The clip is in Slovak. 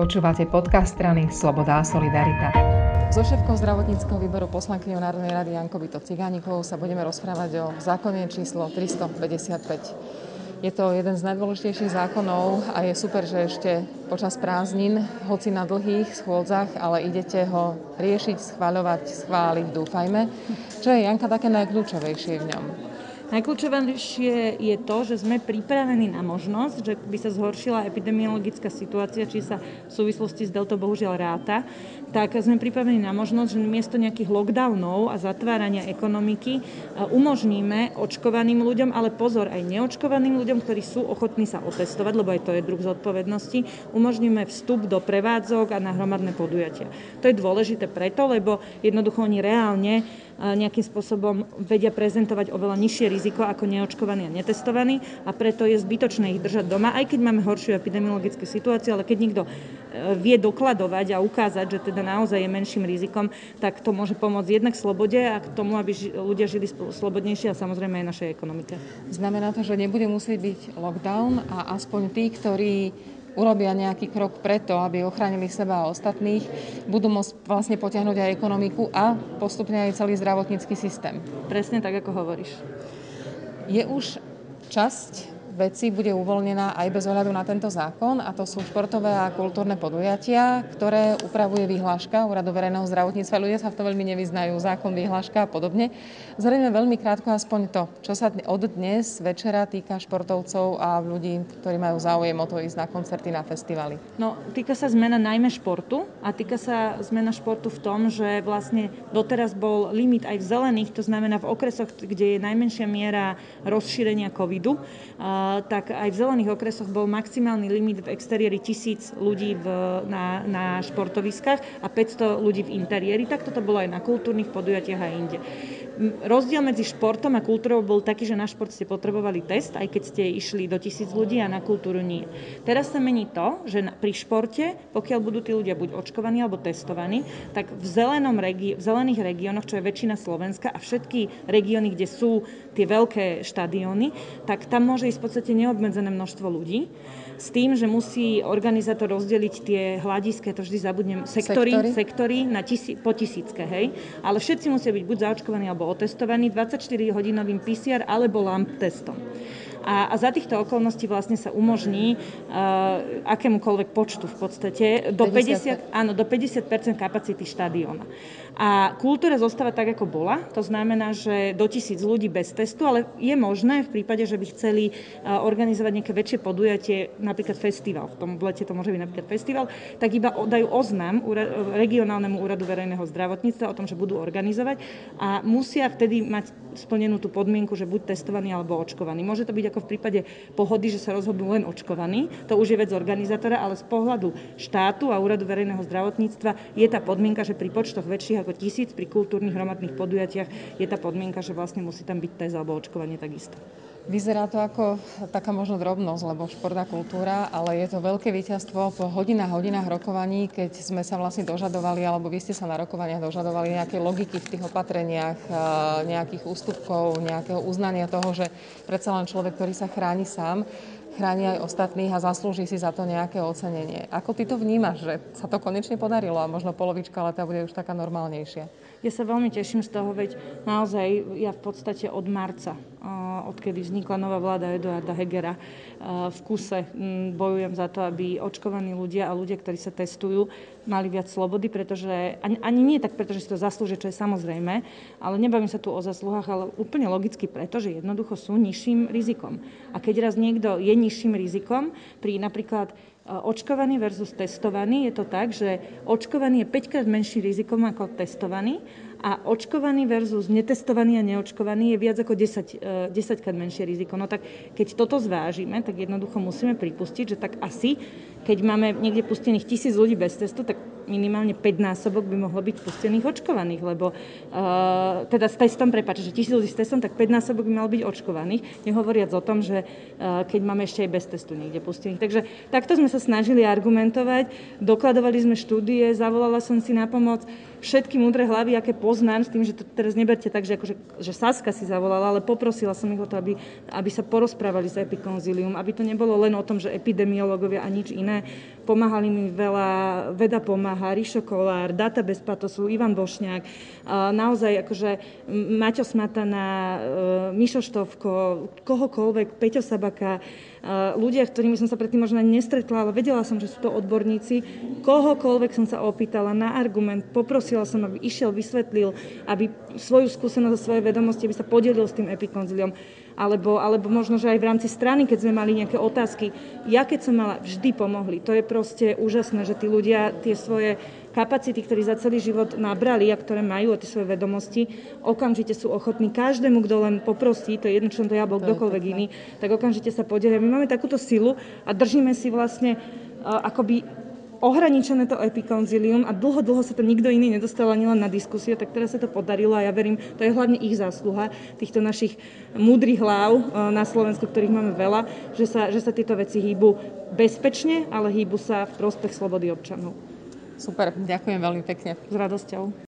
Počúvate podcast strany Sloboda a Solidarita. So šéfkou zdravotníckeho výboru poslankyňou Národnej rady Jankou Bittó Cigánikovou sa budeme rozprávať o zákone číslo 355. Je to jeden z najdôležitejších zákonov a je super, že ešte počas prázdnin, hoci na dlhých schôdzach, ale idete ho riešiť, schvaľovať, schváliť, dúfajme. Čo je, Janka, také najkľúčovejšie v ňom? Najkľúčovejšie je to, že sme pripravení na možnosť, že by sa zhoršila epidemiologická situácia, či sa v súvislosti s deltou bohužiaľ ráta, tak sme pripravení na možnosť, že miesto nejakých lockdownov a zatvárania ekonomiky umožníme očkovaným ľuďom, ale pozor, aj neočkovaným ľuďom, ktorí sú ochotní sa otestovať, lebo aj to je druh zodpovednosti, umožníme vstup do prevádzok a na hromadné podujatia. To je dôležité preto, lebo jednoducho oni reálne nejakým spôsobom vedia prezentovať oveľa nižšie riziko ako neočkovaní a netestovaní a preto je zbytočné ich držať doma, aj keď máme horšiu epidemiologickú situáciu, ale keď niekto vie dokladovať a ukázať, že teda naozaj je menším rizikom, tak to môže pomôcť jednak slobode a k tomu, aby ľudia žili slobodnejšie a samozrejme aj našej ekonomike. Znamená to, že nebude musieť byť lockdown a aspoň tí, ktorí urobia nejaký krok preto, aby ochránili seba a ostatných, budú môcť vlastne potiahnuť aj ekonomiku a postupne aj celý zdravotnícky systém. Presne tak, ako hovoríš. Je už časť vecí bude uvoľnená aj bez ohľadu na tento zákon, a to sú športové a kultúrne podujatia, ktoré upravuje vyhláška Úradu verejného zdravotníctva. Ľudia sa v tom veľmi nevyznajú, zákon, vyhláška a podobne. Zrejme veľmi krátko aspoň to, čo sa od dnes večera týka športovcov a ľudí, ktorí majú záujem o to ísť na koncerty, na festivaly. No, týka sa zmena najmä športu a týka sa zmena športu v tom, že vlastne doteraz bol limit aj v zelených, to znamená v okresoch, kde je najmenšia miera rozšírenia covidu. Tak aj v zelených okresoch bol maximálny limit v exteriéri 1000 ľudí na športoviskách a 500 ľudí v interiéri. Takto to bolo aj na kultúrnych podujatiach a inde. Rozdiel medzi športom a kultúrou bol taký, že na šport ste potrebovali test, aj keď ste išli do 1000 ľudí a na kultúru nie. Teraz sa mení to, že pri športe, pokiaľ budú tí ľudia buď očkovaní alebo testovaní, tak v zelených regiónoch, čo je väčšina Slovenska a všetky regióny, kde sú tie veľké štadióny, tak tam môže ísť v podstate neobmedzené množstvo ľudí, s tým, že musí organizátor rozdeliť tie hľadiska, to vždy zabudnem, sektory na po tisícke, hej? Ale všetci musia byť buď zaočkovaní alebo otestovaní 24-hodinovým PCR alebo LAMP testom. A za týchto okolností vlastne sa umožní akémukoľvek počtu v podstate do 50% kapacity štadióna. A kultúra zostáva tak, ako bola. To znamená, že do 1000 ľudí bez testu, ale je možné v prípade, že by chceli organizovať nejaké väčšie podujatie, napríklad festival, v tom lete to môže byť napríklad festival, tak iba dajú oznam regionálnemu úradu verejného zdravotníctva o tom, že budú organizovať a musia vtedy mať splnenú tú podmienku, že buď testovaní alebo očkovaní. Môže to byť ako v prípade pohody, že sa rozhodnú len očkovaní. To už je vec organizátora, ale z pohľadu štátu a úradu verejného zdravotníctva je tá podmienka, že pri počtoch väčších ako 1000 pri kultúrnych hromadných podujatiach je tá podmienka, že vlastne musí tam byť test alebo očkovanie takisto. Vyzerá to ako taká možno drobnosť, lebo šport a kultúra, ale je to veľké víťazstvo po hodinách rokovaní, keď sme sa vlastne dožadovali, alebo vy ste sa na rokovaniach dožadovali nejaké logiky v tých opatreniach, nejakých ústupkov, nejakého uznania toho, že predsa len človek, ktorý sa chráni sám, chráni aj ostatných a zaslúži si za to nejaké ocenenie. Ako ty to vnímaš, že sa to konečne podarilo a možno polovička leta bude už taká normálnejšia? Ja sa veľmi teším z toho, veď naozaj ja v podstate od marca, odkedy vznikla nová vláda Eduarda Hegera, v kuse bojujem za to, aby očkovaní ľudia a ľudia, ktorí sa testujú, mali viac slobody, pretože ani nie tak, pretože si to zaslúžia, čo je samozrejme, ale nebavím sa tu o zasluhách, ale úplne logicky preto, že jednoducho sú nižším rizikom. A keď raz niekto je nižším rizikom, pri napríklad očkovaný versus testovaný, je to tak, že očkovaný je 5-krát menší rizikom ako testovaný a očkovaný versus netestovaný a neočkovaný je viac ako 10-krát menšie riziko. No tak keď toto zvážime, tak jednoducho musíme pripustiť, že tak asi, keď máme niekde pustených 1000 ľudí bez testu, tak minimálne 5-násobok by mohlo byť pustených očkovaných, lebo teda s testom, že 1000 ľudí s testom, tak 5-násobok by malo byť očkovaných, nehovoriac o tom, že keď máme ešte aj bez testu niekde pustených. Takže takto sme sa snažili argumentovať, dokladovali sme štúdie, zavolala som si na pomoc všetky múdre hlavy, aké poznám, s tým, že to teraz neberte tak, že, akože, že Saska si zavolala, ale poprosila som ich o to, aby sa porozprávali s Epikonzilium, aby to nebolo len o tom, že epidemiológovia a nič iné. Pomáhali mi veľa, veda pomáha, Harry Šokolár, data bez patosu, Ivan Bošňák, naozaj akože Maťo Smatana, Mišo Štovko, kohokoľvek, Peťo Sabaka, ľudia, ktorými som sa predtým možno nestretla, ale vedela som, že sú to odborníci. Kohokoľvek som sa opýtala na argument, poprosila som, aby išiel, vysvetlil, aby svoju skúsenosť a svoje vedomosti, aby sa podelil s tým Epikonziliom. Alebo možno, že aj v rámci strany, keď sme mali nejaké otázky. Ja keď som mala, vždy pomohli. To je proste úžasné, že tí ľudia tie svoje kapacity, ktorí za celý život nabrali a ktoré majú a tie svoje vedomosti, okamžite sú ochotní. Každému, kto len poprosí, to je jedno, čo to ja bol, kdokoľvek iný, tak okamžite sa podelia. My máme takúto silu a držíme si vlastne akoby ohraničené to Epikonzilium a dlho sa to nikto iný nedostal ani len na diskusiu, tak teraz sa to podarilo a ja verím, to je hlavne ich zásluha, týchto našich múdrych hlav na Slovensku, ktorých máme veľa, že sa tieto veci hýbu bezpečne, ale hýbu sa v prospech slobody občanov. Super, ďakujem veľmi pekne. S radosťou.